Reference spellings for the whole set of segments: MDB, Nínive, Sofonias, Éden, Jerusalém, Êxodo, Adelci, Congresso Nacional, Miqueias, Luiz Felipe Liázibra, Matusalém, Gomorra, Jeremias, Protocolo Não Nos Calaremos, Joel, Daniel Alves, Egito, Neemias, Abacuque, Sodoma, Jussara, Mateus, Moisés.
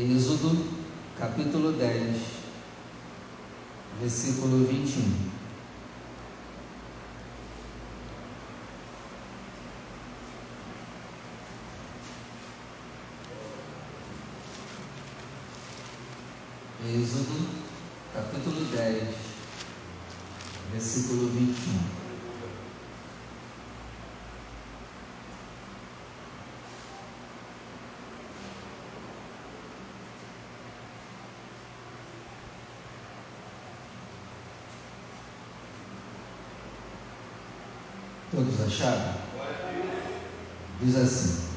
Êxodo, capítulo 10, versículo 21. Êxodo, capítulo 10, versículo 21. Todos acharam? Diz assim: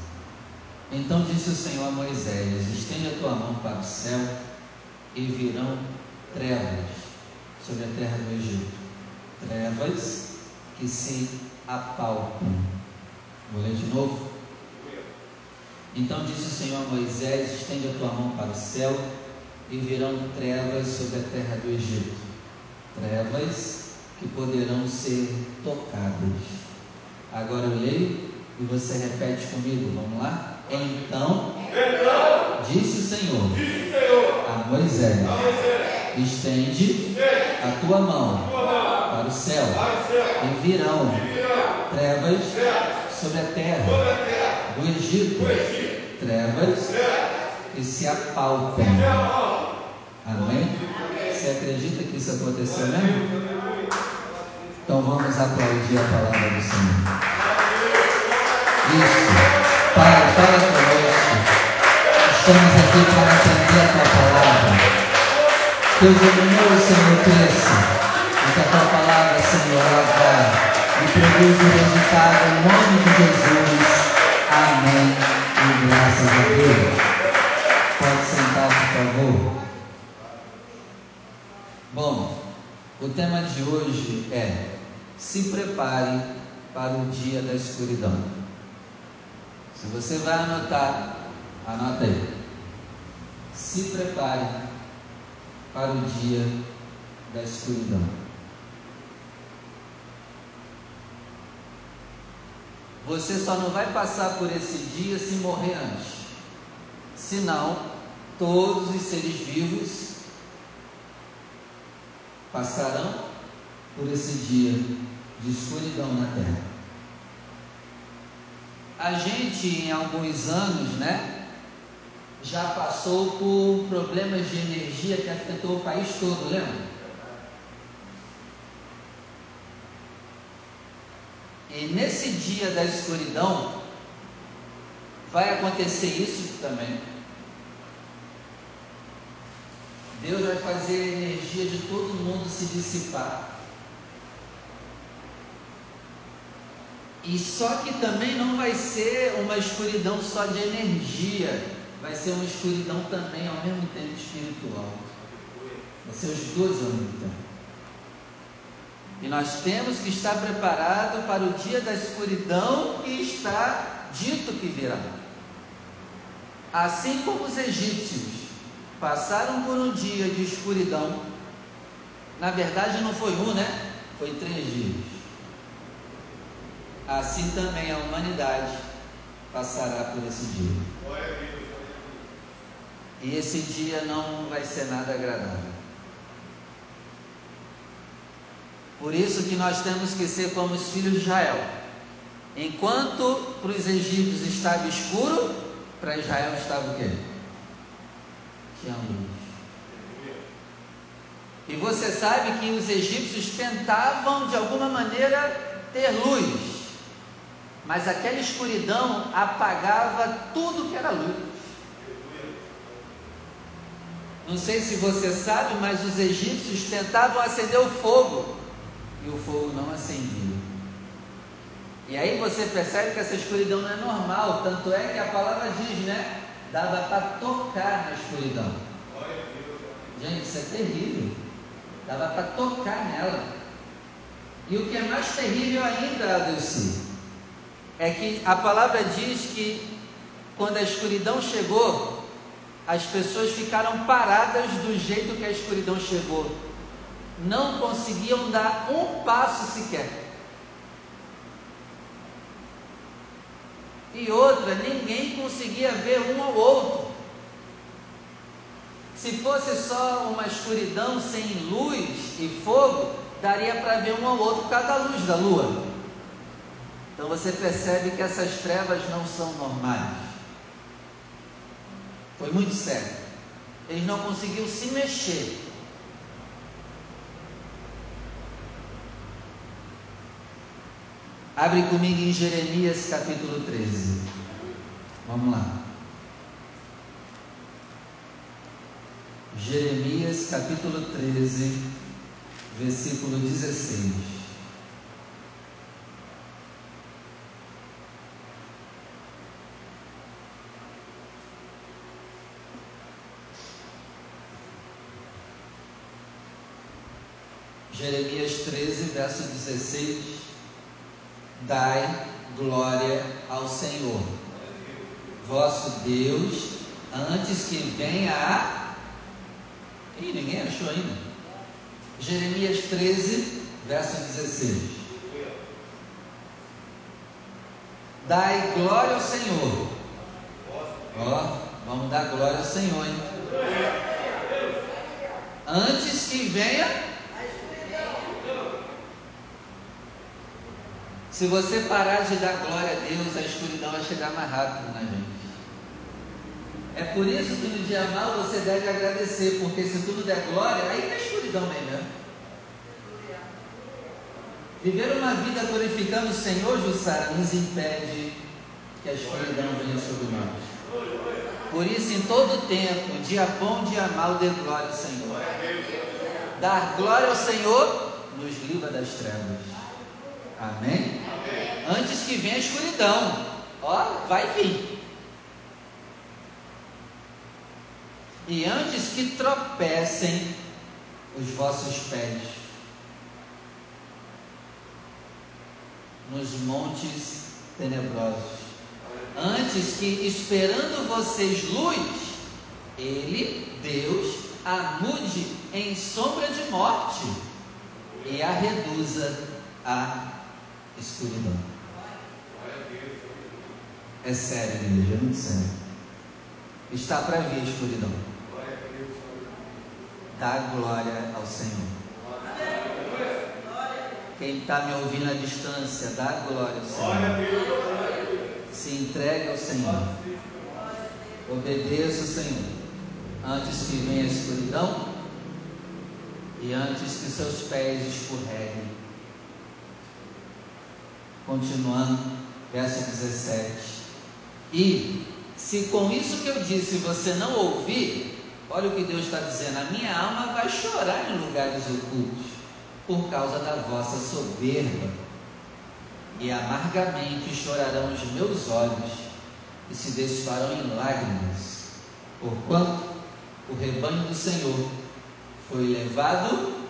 Então disse o Senhor a Moisés: Estende a tua mão para o céu, e virão trevas sobre a terra do Egito, trevas que se apalpam. Vou ler de novo. Então disse o Senhor a Moisés: Estende a tua mão para o céu, e virão trevas sobre a terra do Egito, trevas que poderão ser tocadas. Agora eu leio e você repete comigo, vamos lá? Então disse o Senhor a Moisés, estende a tua mão para o céu, e virão trevas sobre a terra do Egito, trevas que se apalpam. Amém? Você acredita que isso aconteceu mesmo? Então vamos aplaudir a palavra do Senhor. Isso. Pai, fala conosco. Estamos aqui para atender a tua palavra. Teu domínio, Senhor, cresça. E que a tua palavra, Senhor, ela vá e produza o resultado em nome de Jesus. Amém. E graças a Deus. Pode sentar, por favor. Bom, o tema de hoje é: se prepare para o dia da escuridão. Se você vai anotar, anota aí. Se prepare para o dia da escuridão. Você só não vai passar por esse dia se morrer antes. Senão, todos os seres vivos passarão por esse dia de escuridão na terra. A gente, em alguns anos, já passou por problemas de energia que afetou o país todo, lembra? E nesse dia da escuridão vai acontecer isso também. Deus vai fazer a energia de todo mundo se dissipar. E só que também não vai ser uma escuridão só de energia, vai ser uma escuridão também ao mesmo tempo espiritual. Vai ser os dois ao mesmo tempo. E nós temos que estar preparados para o dia da escuridão que está dito que virá. Assim como os egípcios passaram por um dia de escuridão. Na verdade não foi um, foi 3 dias. Assim também a humanidade passará por esse dia. E esse dia não vai ser nada agradável. Por isso que nós temos que ser como os filhos de Israel. Enquanto para os egípcios estava escuro, para Israel estava o quê? E você sabe que os egípcios tentavam de alguma maneira ter luz, mas aquela escuridão apagava tudo que era luz. Não sei se você sabe, mas os egípcios tentavam acender o fogo e o fogo não acendia. E aí você percebe que essa escuridão não é normal, tanto é que a palavra diz, dava para tocar na escuridão. Gente, isso é terrível. Dava para tocar nela. E o que é mais terrível ainda, Adelci, é que a palavra diz que quando a escuridão chegou, as pessoas ficaram paradas do jeito que a escuridão chegou. Não conseguiam dar um passo sequer. E outra, ninguém conseguia ver um ao outro. Se fosse só uma escuridão sem luz e fogo, daria para ver um ao outro por causa da luz da lua. Então você percebe que essas trevas não são normais. Foi muito sério. Eles não conseguiam se mexer. Abre comigo em Jeremias capítulo 13. Vamos lá. Jeremias capítulo 13, versículo 16. Jeremias 13, verso 16, dai glória ao Senhor, vosso Deus, antes que venha a... Ih, ninguém achou ainda. Jeremias 13, verso 16. Dai glória ao Senhor. Ó, vamos dar glória ao Senhor, hein? Antes que venha... Se você parar de dar glória a Deus, a escuridão vai chegar mais rápido na gente. É por isso que no dia mal você deve agradecer, porque se tudo der glória, aí é escuridão mesmo. Viver uma vida glorificando o Senhor, Jussara, nos impede que a escuridão venha sobre nós. Por isso, em todo tempo, dia bom, dia mal, dê glória ao Senhor. Dar glória ao Senhor nos livra das trevas. Amém? Amém? Antes que venha a escuridão, ó, vai vir. E antes que tropecem os vossos pés nos montes tenebrosos, antes que, esperando vocês luz, Ele, Deus, a mude em sombra de morte e a reduza a escuridão. É sério, igreja, é muito sério. Está para vir a escuridão. Dá glória ao Senhor. Quem está me ouvindo à distância, dá glória ao Senhor. Se entregue ao Senhor. Obedeça ao Senhor. Antes que venha a escuridão e antes que seus pés escorreguem. Continuando, verso 17. E se com isso que eu disse você não ouvir, olha o que Deus está dizendo: a minha alma vai chorar em lugares ocultos por causa da vossa soberba, e amargamente chorarão os meus olhos e se desfarão em lágrimas, porquanto o rebanho do Senhor foi levado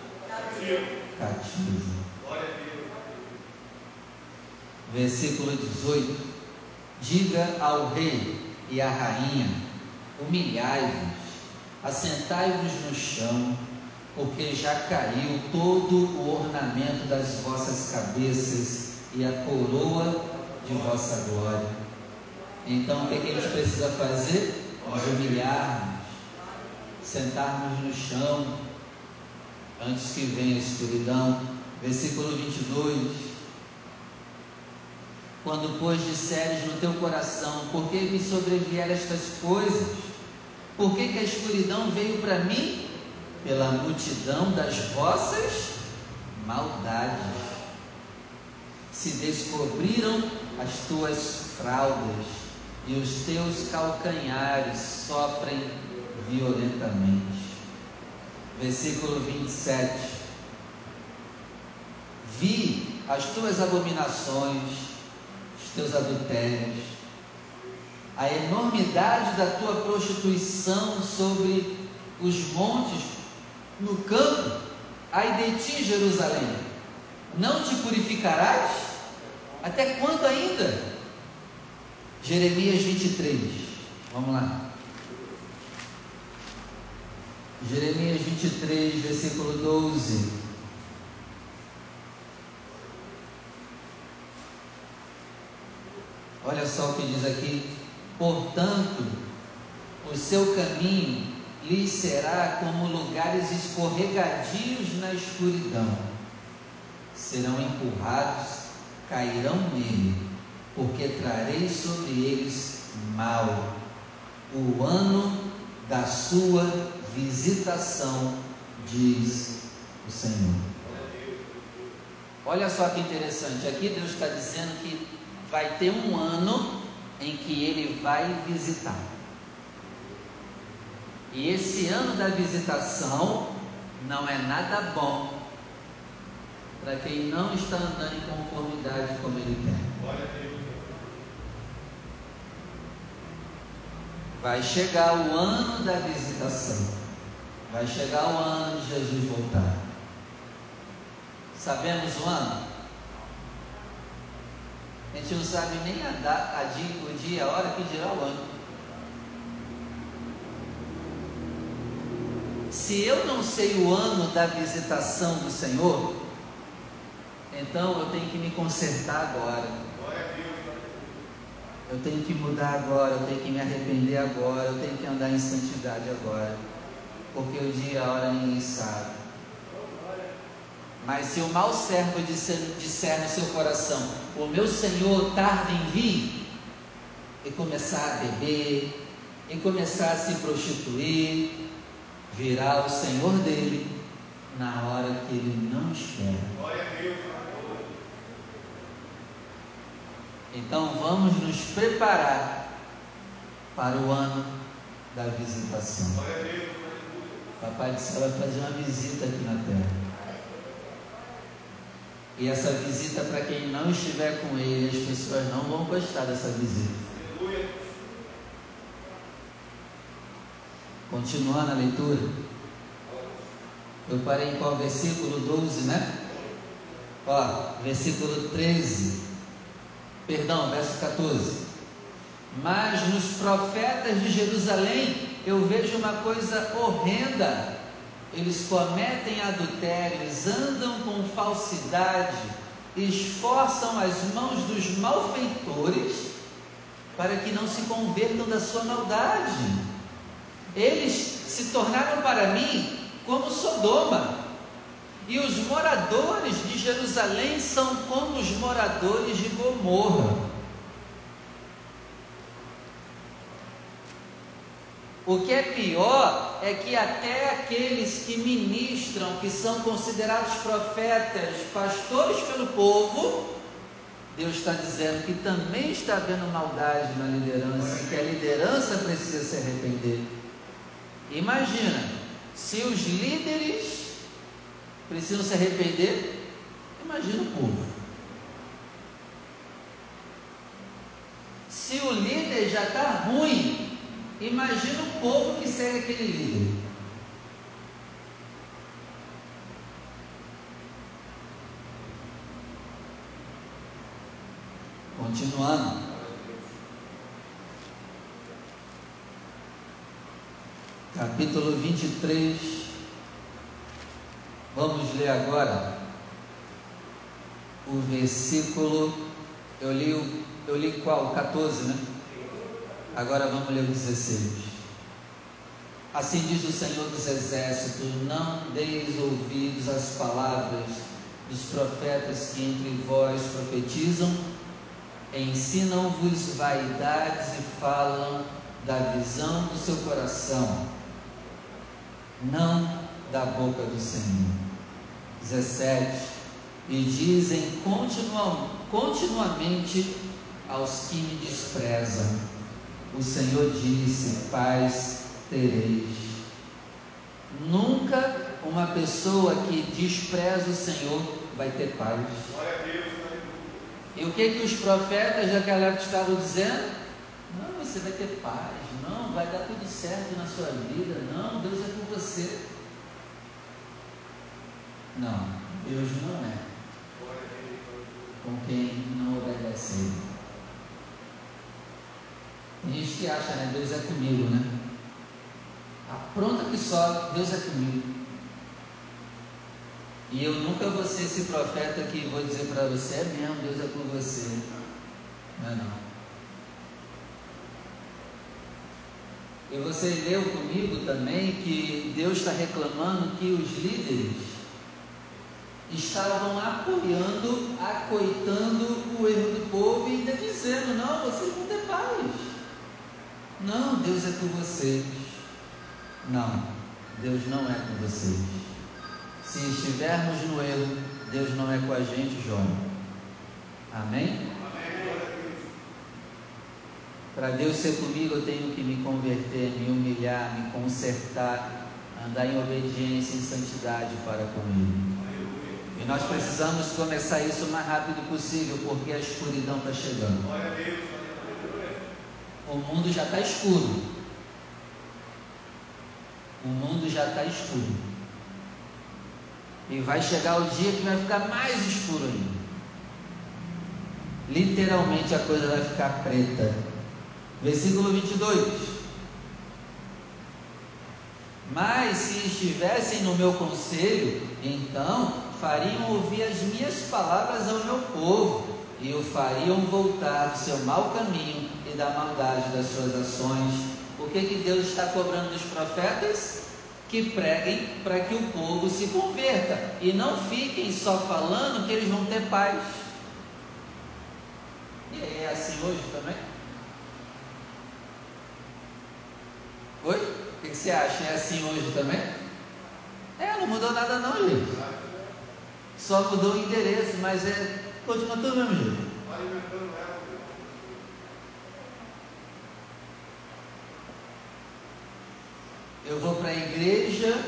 cativo. Versículo 18. Diga ao rei e à rainha: humilhai-vos, assentai-vos no chão, porque já caiu todo o ornamento das vossas cabeças e a coroa de vossa glória. Então, o que é que a gente precisa fazer? Nos humilharmos, sentarmos no chão, antes que venha a escuridão. Versículo 22. Quando, pois, disseres no teu coração: por que me sobrevieram estas coisas? Por que a escuridão veio para mim? Pela multidão das vossas maldades. Se descobriram as tuas fraldas, e os teus calcanhares sofrem violentamente. Versículo 27. Vi as tuas abominações, teus adultérios, a enormidade da tua prostituição sobre os montes, no campo. Ai de ti, Jerusalém, não te purificarás? Até quando ainda? Jeremias 23, vamos lá. Jeremias 23, versículo 12. Olha só o que diz aqui: portanto, o seu caminho lhes será como lugares escorregadios na escuridão. Serão empurrados, cairão nele, porque trarei sobre eles mal, o ano da sua visitação, diz o Senhor. Olha só que interessante, aqui Deus está dizendo que vai ter um ano em que ele vai visitar. E esse ano da visitação não é nada bom para quem não está andando em conformidade como ele quer. Vai chegar o ano da visitação, vai chegar o ano de Jesus voltar. Sabemos o ano? A gente não sabe nem o dia, a hora, que dirá o ano. Se eu não sei o ano da visitação do Senhor, então eu tenho que me consertar agora. Eu tenho que mudar agora, eu tenho que me arrepender agora, eu tenho que andar em santidade agora. Porque o dia e a hora ninguém sabe. Mas se o mau servo disser no seu coração, o meu Senhor tarda em vir, e começar a beber, e começar a se prostituir, virá o Senhor dele na hora que ele não espera. Então vamos nos preparar para o ano da visitação. Papai do céu vai fazer uma visita aqui na terra. E essa visita, para quem não estiver com ele, as pessoas não vão gostar dessa visita. Aleluia. Continuando a leitura, eu parei em qual versículo? 12, né? Ó, versículo 13, perdão, verso 14. Mas nos profetas de Jerusalém eu vejo uma coisa horrenda. Eles cometem adultérios, andam com falsidade, esforçam as mãos dos malfeitores para que não se convertam da sua maldade. Eles se tornaram para mim como Sodoma, e os moradores de Jerusalém são como os moradores de Gomorra. O que é pior é que até aqueles que ministram, que são considerados profetas, pastores pelo povo, Deus está dizendo que também está havendo maldade na liderança, e que a liderança precisa se arrepender. Imagina, se os líderes precisam se arrepender, imagina o povo. Se o líder já está ruim, imagina o povo que segue aquele líder. Continuando. Capítulo 23. Vamos ler agora o versículo. Eu li qual? 14, né? Agora vamos ler o 16. Assim diz o Senhor dos Exércitos: não deis ouvidos às palavras dos profetas que entre vós profetizam, ensinam-vos vaidades e falam da visão do seu coração, não da boca do Senhor. 17. E dizem continuamente aos que me desprezam: o Senhor disse, paz tereis. Nunca uma pessoa que despreza o Senhor vai ter paz. E o que os profetas daquela época estavam dizendo? Não, você vai ter paz, não, vai dar tudo certo na sua vida, não, Deus é com você. Não, Deus não é com quem não obedece. Tem gente que acha, né? Deus é comigo, né? Apronta que só, Deus é comigo. E eu nunca vou ser esse profeta que vou dizer para você, é mesmo, Deus é com você. Não é não. E você leu comigo também que Deus está reclamando que os líderes estavam apoiando, acoitando o erro do povo e ainda dizendo: não, vocês vão ter paz. Não, Deus é por vocês. Não, Deus não é com vocês. Se estivermos no erro, Deus não é com a gente, Joel. Amém? Para Deus ser comigo, eu tenho que me converter, me humilhar, me consertar, andar em obediência e em santidade para comigo. E nós precisamos começar isso o mais rápido possível, porque a escuridão está chegando. O mundo já está escuro. O mundo já está escuro. E vai chegar o dia que vai ficar mais escuro ainda. Literalmente a coisa vai ficar preta. Versículo 22. Mas se estivessem no meu conselho, então fariam ouvir as minhas palavras ao meu povo, e o fariam voltar do seu mau caminho e da maldade das suas ações. O que Deus está cobrando dos profetas? Que preguem para que o povo se converta, e não fiquem só falando que eles vão ter paz. E é assim hoje também? Oi? O que você acha? É assim hoje também? É, não mudou nada não, gente. Só mudou o endereço, mas é... continua tudo mesmo, gente. Eu vou para a igreja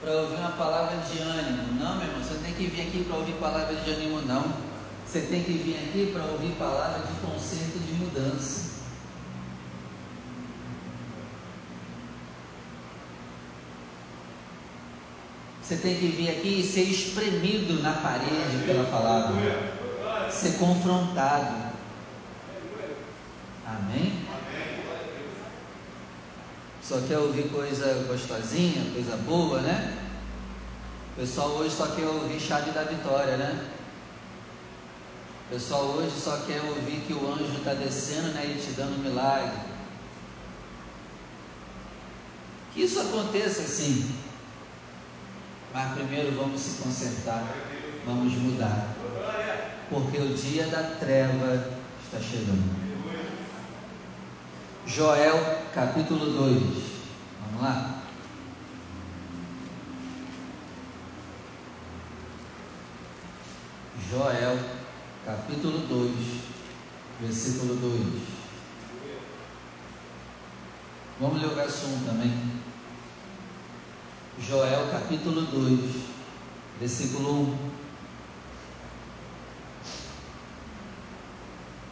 para ouvir uma palavra de ânimo. Não, meu irmão, você não tem que vir aqui para ouvir palavra de ânimo, não. Você tem que vir aqui para ouvir palavra de conserto, de mudança. Você tem que vir aqui e ser espremido na parede pela palavra, ser confrontado. Amém? Só quer ouvir coisa gostosinha, coisa boa, né? O pessoal hoje só quer ouvir chave da vitória, né? O pessoal hoje só quer ouvir que o anjo está descendo, né, e te dando um milagre. Que isso aconteça assim. Mas primeiro vamos se consertar, vamos mudar, porque o dia da treva está chegando. Joel capítulo 2, vamos lá? Joel capítulo 2, versículo 2. Vamos ler o verso 1 também. Joel capítulo 2, versículo 1.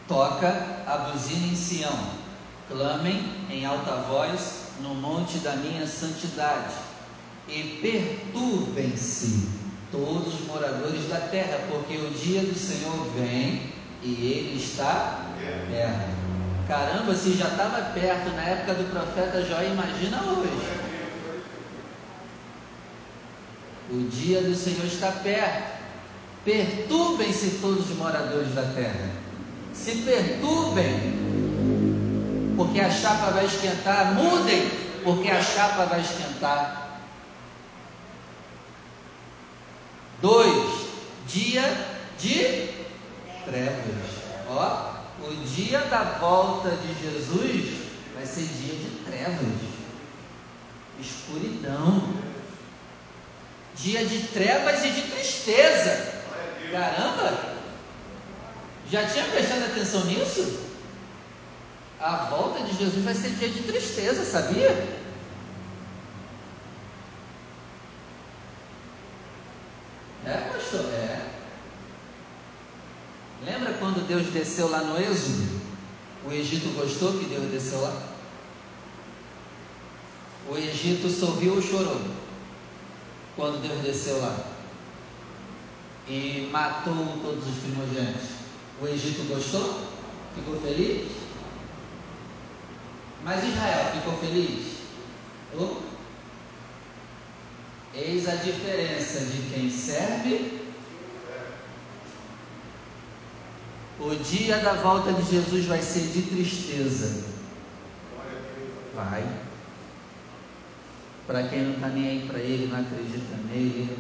Toca a buzina em Sião, clamem em alta voz no monte da minha santidade, e perturbem-se todos os moradores da terra, porque o dia do Senhor vem e ele está perto. Caramba, se já estava perto na época do profeta Joel, imagina hoje. O dia do Senhor está perto. Perturbem-se todos os moradores da terra. Se perturbem, porque a chapa vai esquentar. Mudem, porque a chapa vai esquentar. 2. Dia de trevas. Ó, o dia da volta de Jesus vai ser dia de trevas. Escuridão. Dia de trevas e de tristeza. Caramba! Já tinha prestado atenção nisso? A volta de Jesus vai ser dia de tristeza, sabia? É, pastor? É. Lembra quando Deus desceu lá no Êxodo? O Egito gostou que Deus desceu lá? O Egito sorriu ou chorou quando Deus desceu lá e matou todos os primogênitos? O Egito gostou? Ficou feliz? Mas Israel ficou feliz? Oh. Eis a diferença de quem serve. O dia da volta de Jesus vai ser de tristeza. Pai. Para quem não está nem aí para Ele, não acredita nele,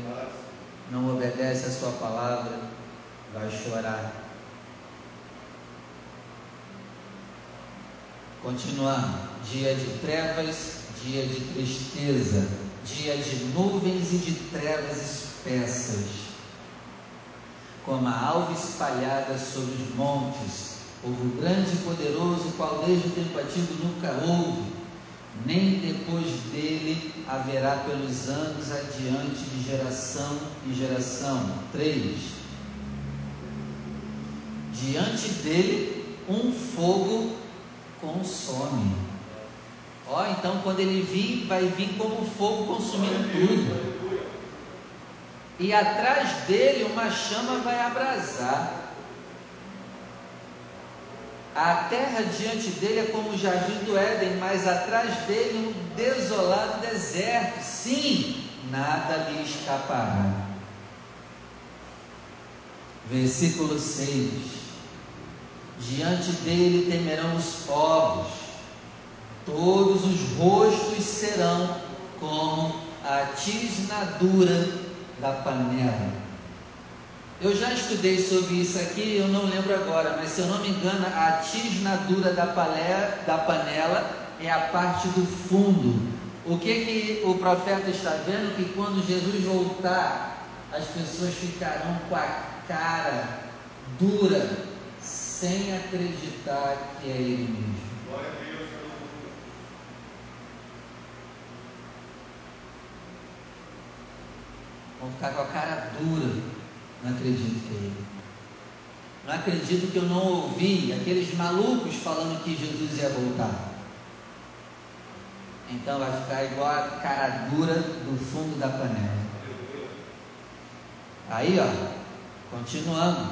não obedece a sua palavra, vai chorar. Continuar. Dia de trevas, dia de tristeza, dia de nuvens e de trevas espessas, como a alva espalhada sobre os montes, povo grande e poderoso, qual desde o tempo antigo nunca houve, nem depois dele haverá pelos anos adiante, de geração em geração. 3. Diante dele um fogo consome. Ó, então quando ele vir, vai vir como fogo consumindo tudo, e atrás dele uma chama vai abrasar. A terra diante dele é como o jardim do Éden, mas atrás dele um desolado deserto. Sim, nada lhe escapará. Versículo 6. Diante dele temerão os povos, todos os rostos serão como a tisnadura da panela. Eu já estudei sobre isso aqui, eu não lembro agora, mas se eu não me engano, a tisnadura da panela é a parte do fundo. O que o profeta está vendo? Que quando Jesus voltar, as pessoas ficarão com a cara dura, sem acreditar que é Ele mesmo. Glória a Deus. Vão ficar com a cara dura. Não acredito que é Ele. Não acredito que eu não ouvi aqueles malucos falando que Jesus ia voltar. Então vai ficar igual a cara dura do fundo da panela. Aí, ó, continuando,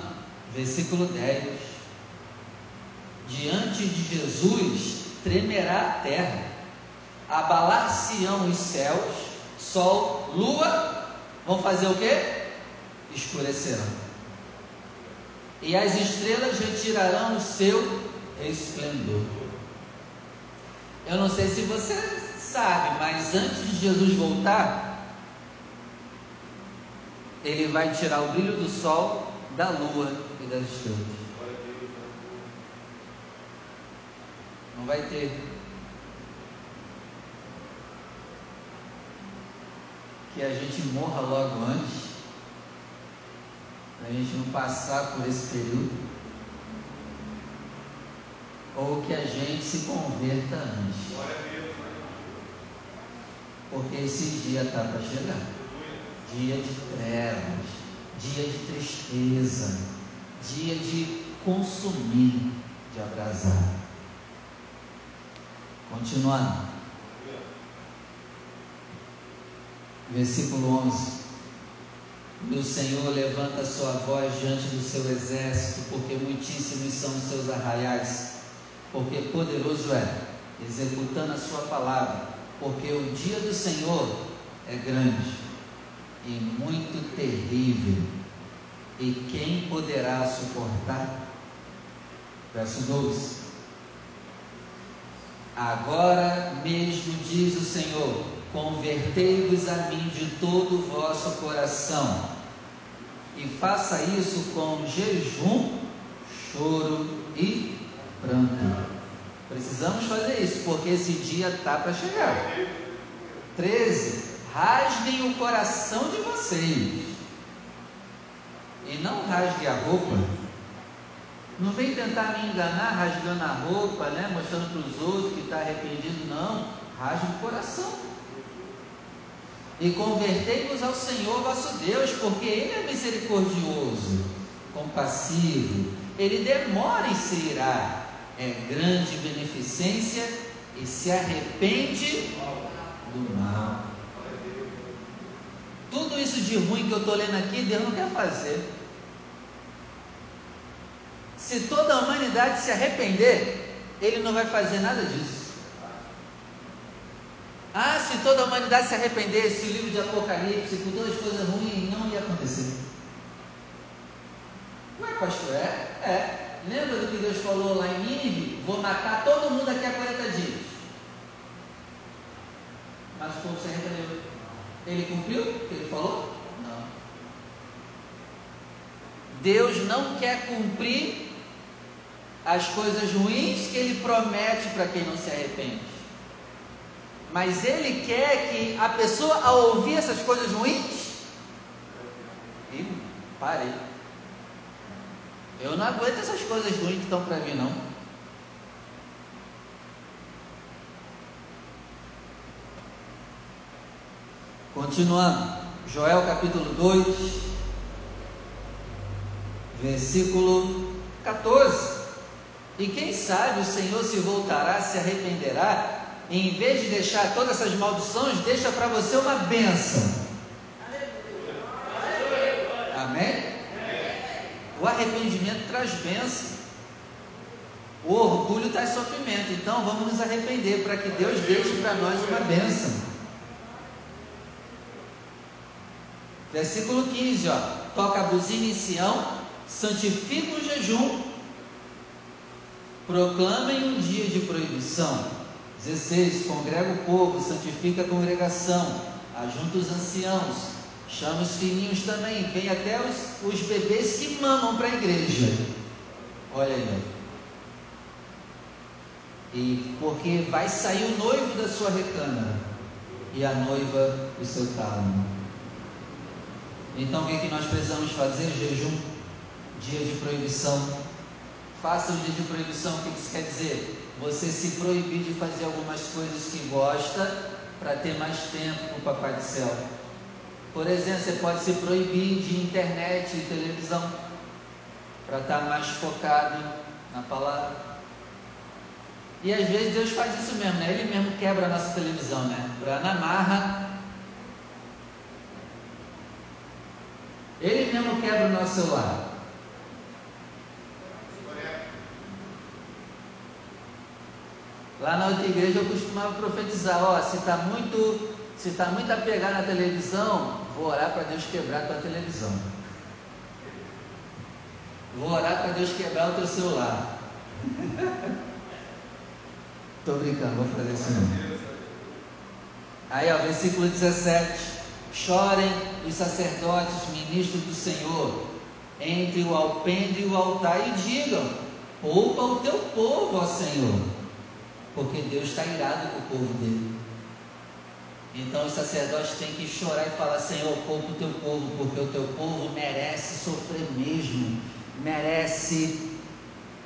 versículo 10. Diante de Jesus tremerá a terra, abalar-se-ão os céus, sol, lua, vão fazer o quê? Escurecerão, e as estrelas retirarão o seu resplendor. Eu não sei se você sabe, mas antes de Jesus voltar, Ele vai tirar o brilho do sol, da lua e das estrelas. Não vai ter. Que a gente morra logo antes, a gente não passar por esse período, ou que a gente se converta antes, porque esse dia está para chegar. Dia de trevas, dia de tristeza, dia de consumir, de abrasar. Continuando, versículo 11. E o Senhor levanta a sua voz diante do seu exército, porque muitíssimos são os seus arraiais, porque poderoso é, executando a sua palavra, porque o dia do Senhor é grande e muito terrível, e quem poderá suportar? Verso 12. Agora mesmo diz o Senhor: convertei-vos a mim de todo o vosso coração, e faça isso com jejum, choro e pranto. Precisamos fazer isso, porque esse dia está para chegar. 13. Rasguem o coração de vocês, e não rasgue a roupa. Não vem tentar me enganar rasgando a roupa, né? Mostrando para os outros que está arrependido. Não, rasgue o coração. E convertei-vos ao Senhor vosso Deus, porque Ele é misericordioso, compassivo, Ele demora em se irar, é grande beneficência e se arrepende do mal. Tudo isso de ruim que eu estou lendo aqui, Deus não quer fazer. Se toda a humanidade se arrepender, Ele não vai fazer nada disso. Ah, se toda a humanidade se arrependesse, o livro de Apocalipse, com todas as coisas ruins, não ia acontecer. Ué, pastor, é. Lembra do que Deus falou lá em Nínive? Vou matar todo mundo daqui a 40 dias. Mas o povo se arrependeu. Ele cumpriu o que ele falou? Não. Deus não quer cumprir as coisas ruins que ele promete para quem não se arrepende. Mas ele quer que a pessoa, ao ouvir essas coisas ruins, parei. Eu não aguento essas coisas ruins que estão para mim, não. Continuando. Joel capítulo 2, versículo 14. E quem sabe o Senhor se voltará, se arrependerá, e em vez de deixar todas essas maldições, deixa para você uma bênção. Amém? O arrependimento traz bênção. O orgulho traz sofrimento. Então vamos nos arrepender para que Deus deixe para nós uma bênção. Versículo 15, ó. Toca a buzina em Sião, santifica o jejum, proclamem um dia de proibição. 16, congrega o povo, santifica a congregação, ajunta os anciãos, chama os filhinhos também, vem até os bebês que mamam para a igreja. Olha aí. E porque vai sair o noivo da sua recâmara e a noiva do seu tálamo. Então o que é que nós precisamos fazer? Jejum, dia de proibição. Faça o dia de proibição. O que isso quer dizer? Você se proibir de fazer algumas coisas que gosta para ter mais tempo com o Papai do Céu. Por exemplo, você pode se proibir de internet e televisão para estar mais focado na palavra. E às vezes Deus faz isso mesmo, né? Ele mesmo quebra a nossa televisão, né? Na marra. Ele mesmo quebra o nosso celular. Lá na outra igreja eu costumava profetizar, ó, se está muito apegado na televisão, vou orar para Deus quebrar a tua televisão. Vou orar para Deus quebrar o teu celular. Tô brincando, vou fazer isso mesmo. Aí, ó, versículo 17. Chorem os sacerdotes, ministros do Senhor, entre o alpendre e o altar e digam: poupa o teu povo, ó Senhor, porque Deus está irado com o povo dele. Então os sacerdotes têm que chorar e falar: Senhor, poupa o teu povo, porque o teu povo merece sofrer mesmo, merece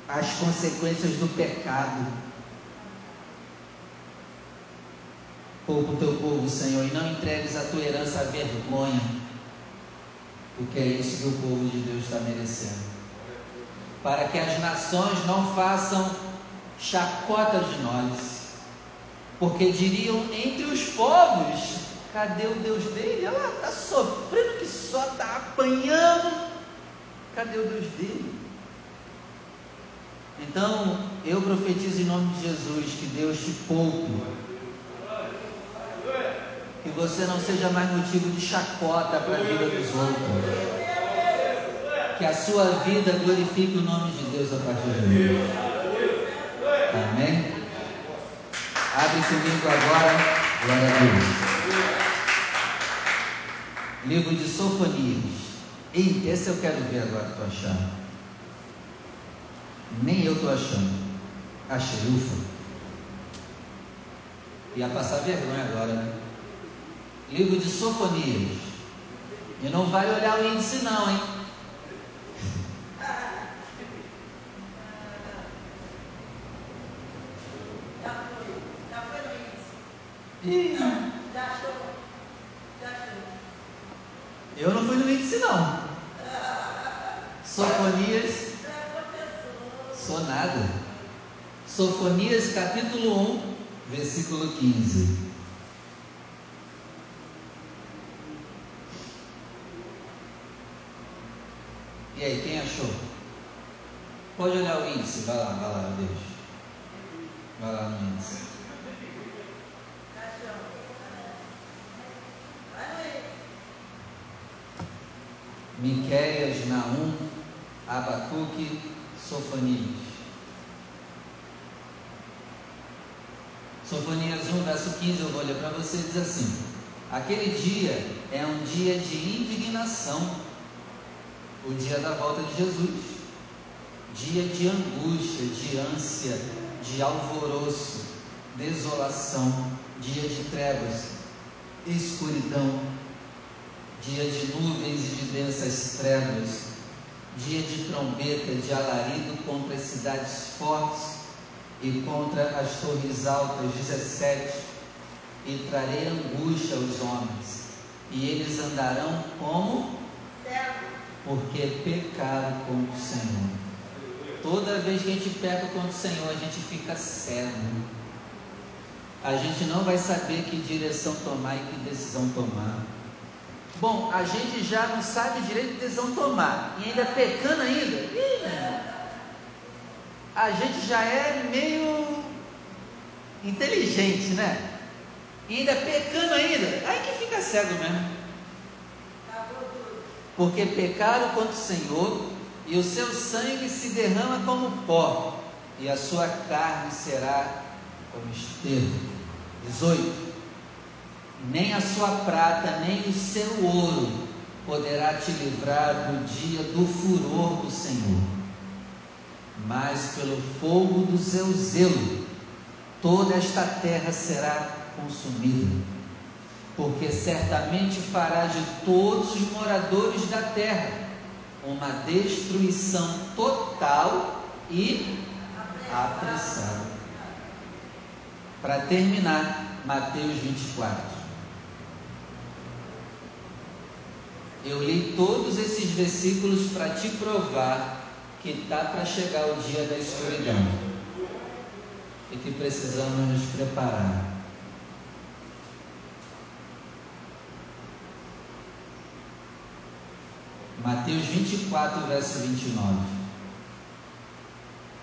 as consequências do pecado. Poupa o teu povo, Senhor, e não entregues a tua herança à vergonha, porque é isso que o povo de Deus está merecendo, para que as nações não façam chacota de nós, porque diriam entre os povos: cadê o Deus dele? Ela está sofrendo que só, está apanhando, cadê o Deus dele? Então eu profetizo em nome de Jesus que Deus te poupe, que você não seja mais motivo de chacota para a vida dos outros, que a sua vida glorifique o nome de Deus a partir de hoje. Amém? Abre comigo agora. Glória a Deus. Livro de Sofonias. Eita, esse eu quero ver agora, estou achando. Nem eu estou achando. Achei, ufa. Ia passar vergonha agora, né? Livro de Sofonias. E não vale olhar o índice não, hein? Eu não fui no índice não. Sofonias. Sou nada. Sofonias capítulo 1, versículo 15. E aí, quem achou? Pode olhar o índice. Vai lá, meu Deus. Vai lá no índice. Miqueias, Naum, Abacuque, Sofonias. Sofonias 1, verso 15, eu vou olhar para você, diz assim: aquele dia é um dia de indignação, o dia da volta de Jesus, dia de angústia, de ânsia, de alvoroço, desolação, dia de trevas, escuridão, dia de nuvens e de densas trevas, dia de trombeta, de alarido contra as cidades fortes e contra as torres altas. 17, e trarei angústia aos homens, e eles andarão como servos, porque pecaram contra o Senhor. Toda vez que a gente peca contra o Senhor, a gente fica cego. A gente não vai saber que direção tomar e que decisão tomar. Bom, a gente já não sabe direito que decisão tomar, e ainda pecando ainda. A gente já é meio inteligente, né? E ainda pecando ainda. Aí que fica cego mesmo. Porque pecaram contra o Senhor, e o seu sangue se derrama como pó, e a sua carne será como esterco. 18, nem a sua prata, nem o seu ouro poderá te livrar do dia do furor do Senhor, mas pelo fogo do seu zelo toda esta terra será consumida, porque certamente fará de todos os moradores da terra uma destruição total e apressada. Para terminar, Mateus 24. Eu li todos esses versículos para te provar que está para chegar o dia da escuridão e que precisamos nos preparar. Mateus 24, verso 29.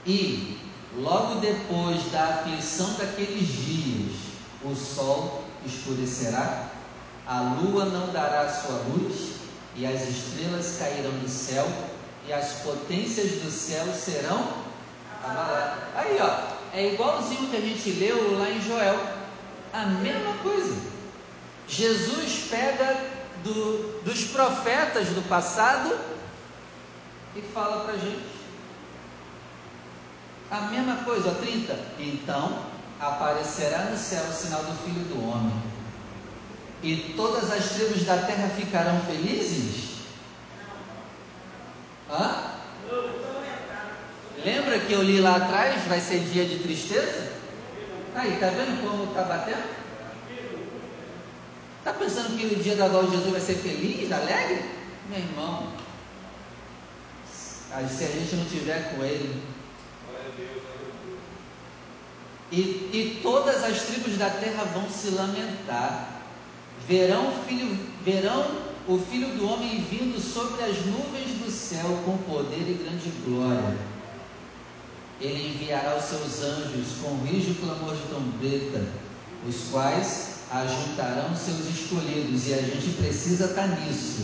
E logo depois da aflição daqueles dias, o sol escurecerá, a lua não dará sua luz, e as estrelas cairão do céu, e as potências do céu serão abaladas. Aí, ó, é igualzinho que a gente leu lá em Joel, a mesma coisa. Jesus pega dos profetas do passado e fala para a gente a mesma coisa. 30, então aparecerá no céu o sinal do Filho do Homem, e todas as tribos da terra ficarão felizes. Hã? Lembra que eu li lá atrás, vai ser dia de tristeza? Aí, tá vendo como está batendo? Está pensando que o dia da glória de Jesus vai ser feliz, alegre? Meu irmão, se a gente não tiver com ele. E todas as tribos da terra vão se lamentar, verão o Filho do Homem vindo sobre as nuvens do céu com poder e grande glória. Ele enviará os seus anjos com um rijo clamor de trombeta, os quais ajuntarão seus escolhidos. E a gente precisa estar nisso,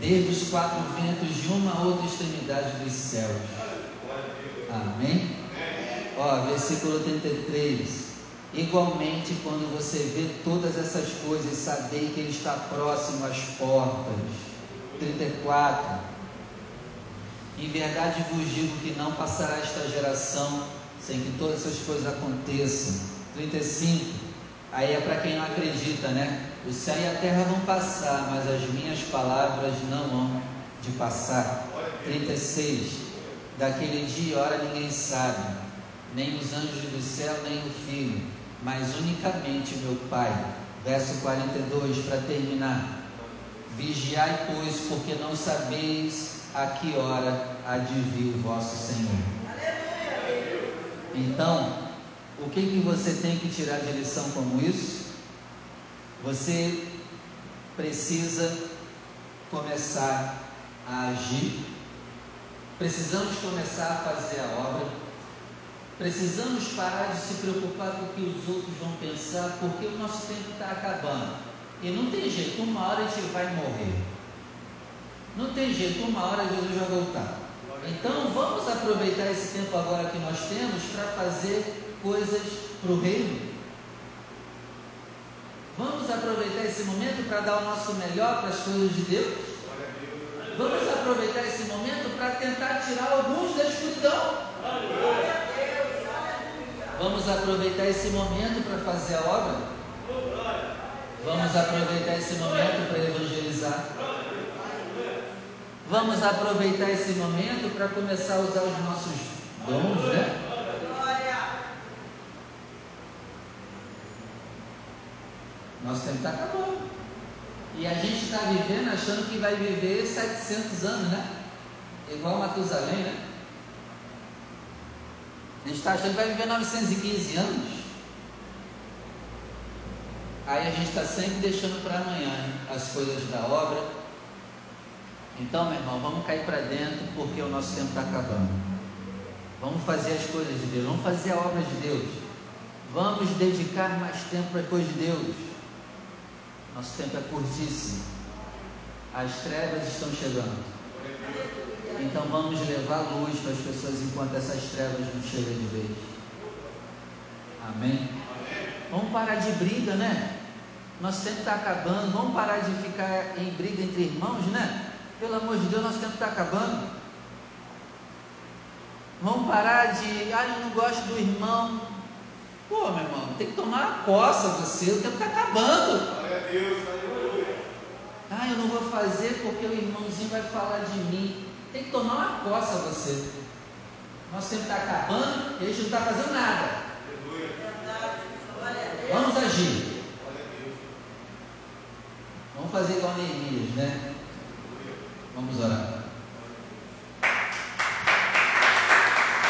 desde os quatro ventos, de uma a outra extremidade dos céus. Amém? Ó, versículo 33, igualmente quando você vê todas essas coisas, sabei que ele está próximo às portas. 34, em verdade vos digo que não passará esta geração sem que todas essas coisas aconteçam. 35, aí é para quem não acredita, né? O céu e a terra vão passar, mas as minhas palavras não vão de passar. 36, daquele dia e hora ninguém sabe, nem os anjos do céu, nem o Filho, mas unicamente meu Pai. Verso 42, para terminar: vigiai, pois, porque não sabeis a que hora há de vir o vosso Senhor. Então, o que você tem que tirar de lição como isso? Você precisa começar a agir, precisamos começar a fazer a obra, precisamos parar de se preocupar com o que os outros vão pensar, porque o nosso tempo está acabando, e não tem jeito, uma hora a gente vai morrer, não tem jeito, uma hora Jesus vai voltar. Então vamos aproveitar esse tempo agora que nós temos para fazer coisas para o reino. Vamos aproveitar esse momento para dar o nosso melhor para as coisas de Deus? Vamos aproveitar esse momento para tentar tirar alguns da escuridão? Vamos aproveitar esse momento para fazer a obra? Vamos aproveitar esse momento para evangelizar? Vamos aproveitar esse momento para começar a usar os nossos dons, né? Nosso tempo está acabando. E a gente está vivendo, achando que vai viver 700 anos, né? Igual Matusalém, né? A gente está achando que vai viver 915 anos. Aí a gente está sempre deixando para amanhã, hein, as coisas da obra. Então, meu irmão, vamos cair para dentro, porque o nosso tempo está acabando. Vamos fazer as coisas de Deus, vamos fazer a obra de Deus. Vamos dedicar mais tempo para a coisa de Deus. Nosso tempo é curtíssimo. As trevas estão chegando. Então vamos levar a luz para as pessoas enquanto essas trevas não chegam de vez. Amém? Vamos parar de briga, né? Nosso tempo está acabando. Vamos parar de ficar em briga entre irmãos, né? Pelo amor de Deus, nosso tempo está acabando. Vamos parar de... Ah, eu não gosto do irmão. Pô, meu irmão, tem que tomar uma coça você. O tempo está acabando. Glória a Deus, aleluia. Ah, eu não vou fazer porque o irmãozinho vai falar de mim. Tem que tomar uma coça você. Nosso tempo está acabando e a gente não está fazendo nada. Vamos agir. Vamos fazer igual Neemias, né? Vamos orar.